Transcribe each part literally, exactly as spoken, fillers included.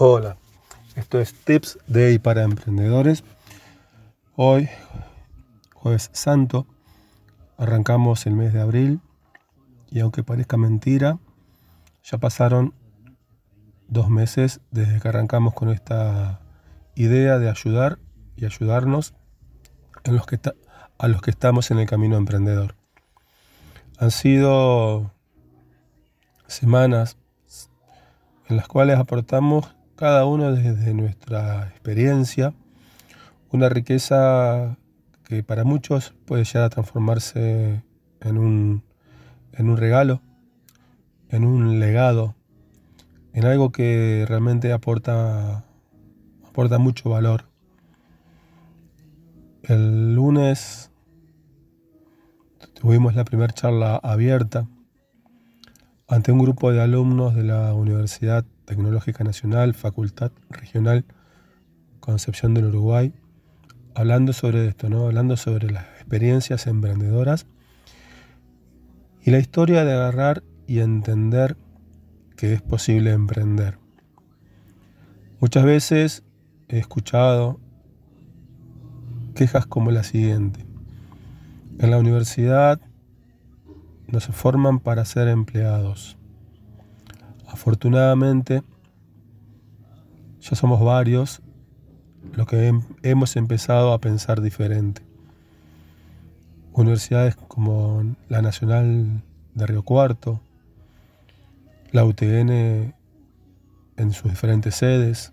Hola, esto es Tips Day para Emprendedores. Hoy, Jueves Santo, arrancamos el mes de abril y aunque parezca mentira, ya pasaron dos meses desde que arrancamos con esta idea de ayudar y ayudarnos en los que está, a los que estamos en el camino emprendedor. Han sido semanas en las cuales aportamos cada uno desde nuestra experiencia una riqueza que para muchos puede llegar a transformarse en un, en un regalo, en un legado, en algo que realmente aporta, aporta mucho valor. El lunes tuvimos la primera charla abierta ante un grupo de alumnos de la Universidad Tecnológica Nacional, Facultad Regional, Concepción del Uruguay, hablando sobre esto, ¿no? Hablando sobre las experiencias emprendedoras y la historia de agarrar y entender que es posible emprender. Muchas veces he escuchado quejas como la siguiente: en la universidad no se forman para ser empleados. Afortunadamente, ya somos varios los que hem- hemos empezado a pensar diferente. Universidades como la Nacional de Río Cuarto, la U T N en sus diferentes sedes,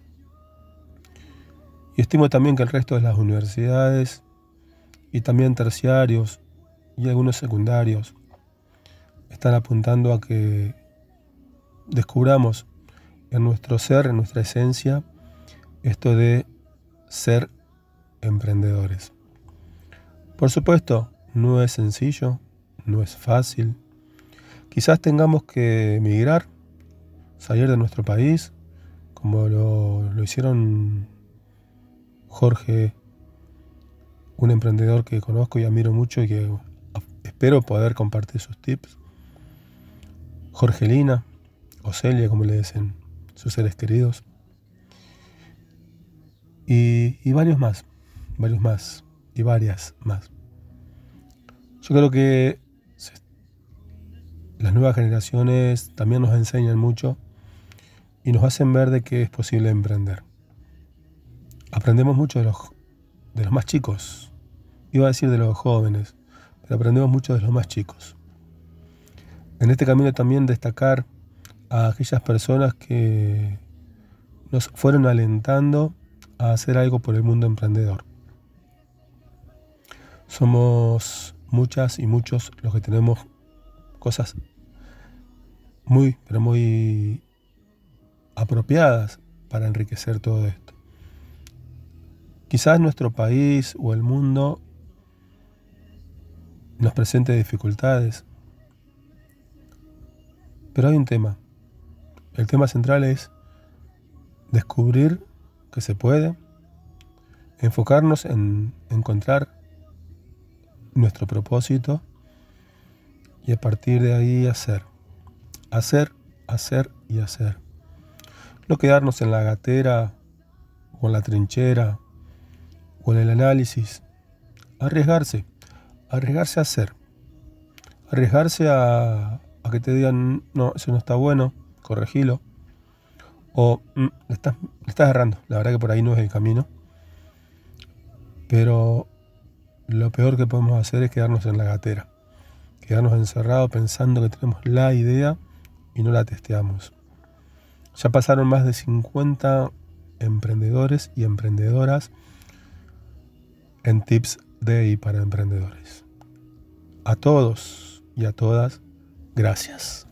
y estimo también que el resto de las universidades, y también terciarios y algunos secundarios, están apuntando a que descubramos en nuestro ser, en nuestra esencia, esto de ser emprendedores. Por supuesto, no es sencillo, no es fácil. Quizás tengamos que emigrar, salir de nuestro país, como lo, lo hicieron Jorge, un emprendedor que conozco y admiro mucho y que espero poder compartir sus tips. Jorgelina, o Celia, como le dicen sus seres queridos, y, y varios más, varios más, y varias más. Yo creo que se, las nuevas generaciones también nos enseñan mucho y nos hacen ver de que es posible emprender. Aprendemos mucho de los, de los más chicos, iba a decir de los jóvenes, pero aprendemos mucho de los más chicos. En este camino también destacar a aquellas personas que nos fueron alentando a hacer algo por el mundo emprendedor. Somos muchas y muchos los que tenemos cosas muy, pero muy apropiadas para enriquecer todo esto. Quizás nuestro país o el mundo nos presente dificultades, pero hay un tema. El tema central es descubrir que se puede, enfocarnos en encontrar nuestro propósito y a partir de ahí hacer, hacer, hacer y hacer. No quedarnos en la gatera o en la trinchera o en el análisis. Arriesgarse, arriesgarse a hacer, arriesgarse a... a que te digan, no, eso no está bueno, corregilo, o mm, le, estás, le estás errando, la verdad que por ahí no es el camino. Pero lo peor que podemos hacer es quedarnos en la gatera, quedarnos encerrados pensando que tenemos la idea y no la testeamos. Ya pasaron más de cincuenta emprendedores y emprendedoras en Tips Day para Emprendedores. A todos y a todas, gracias.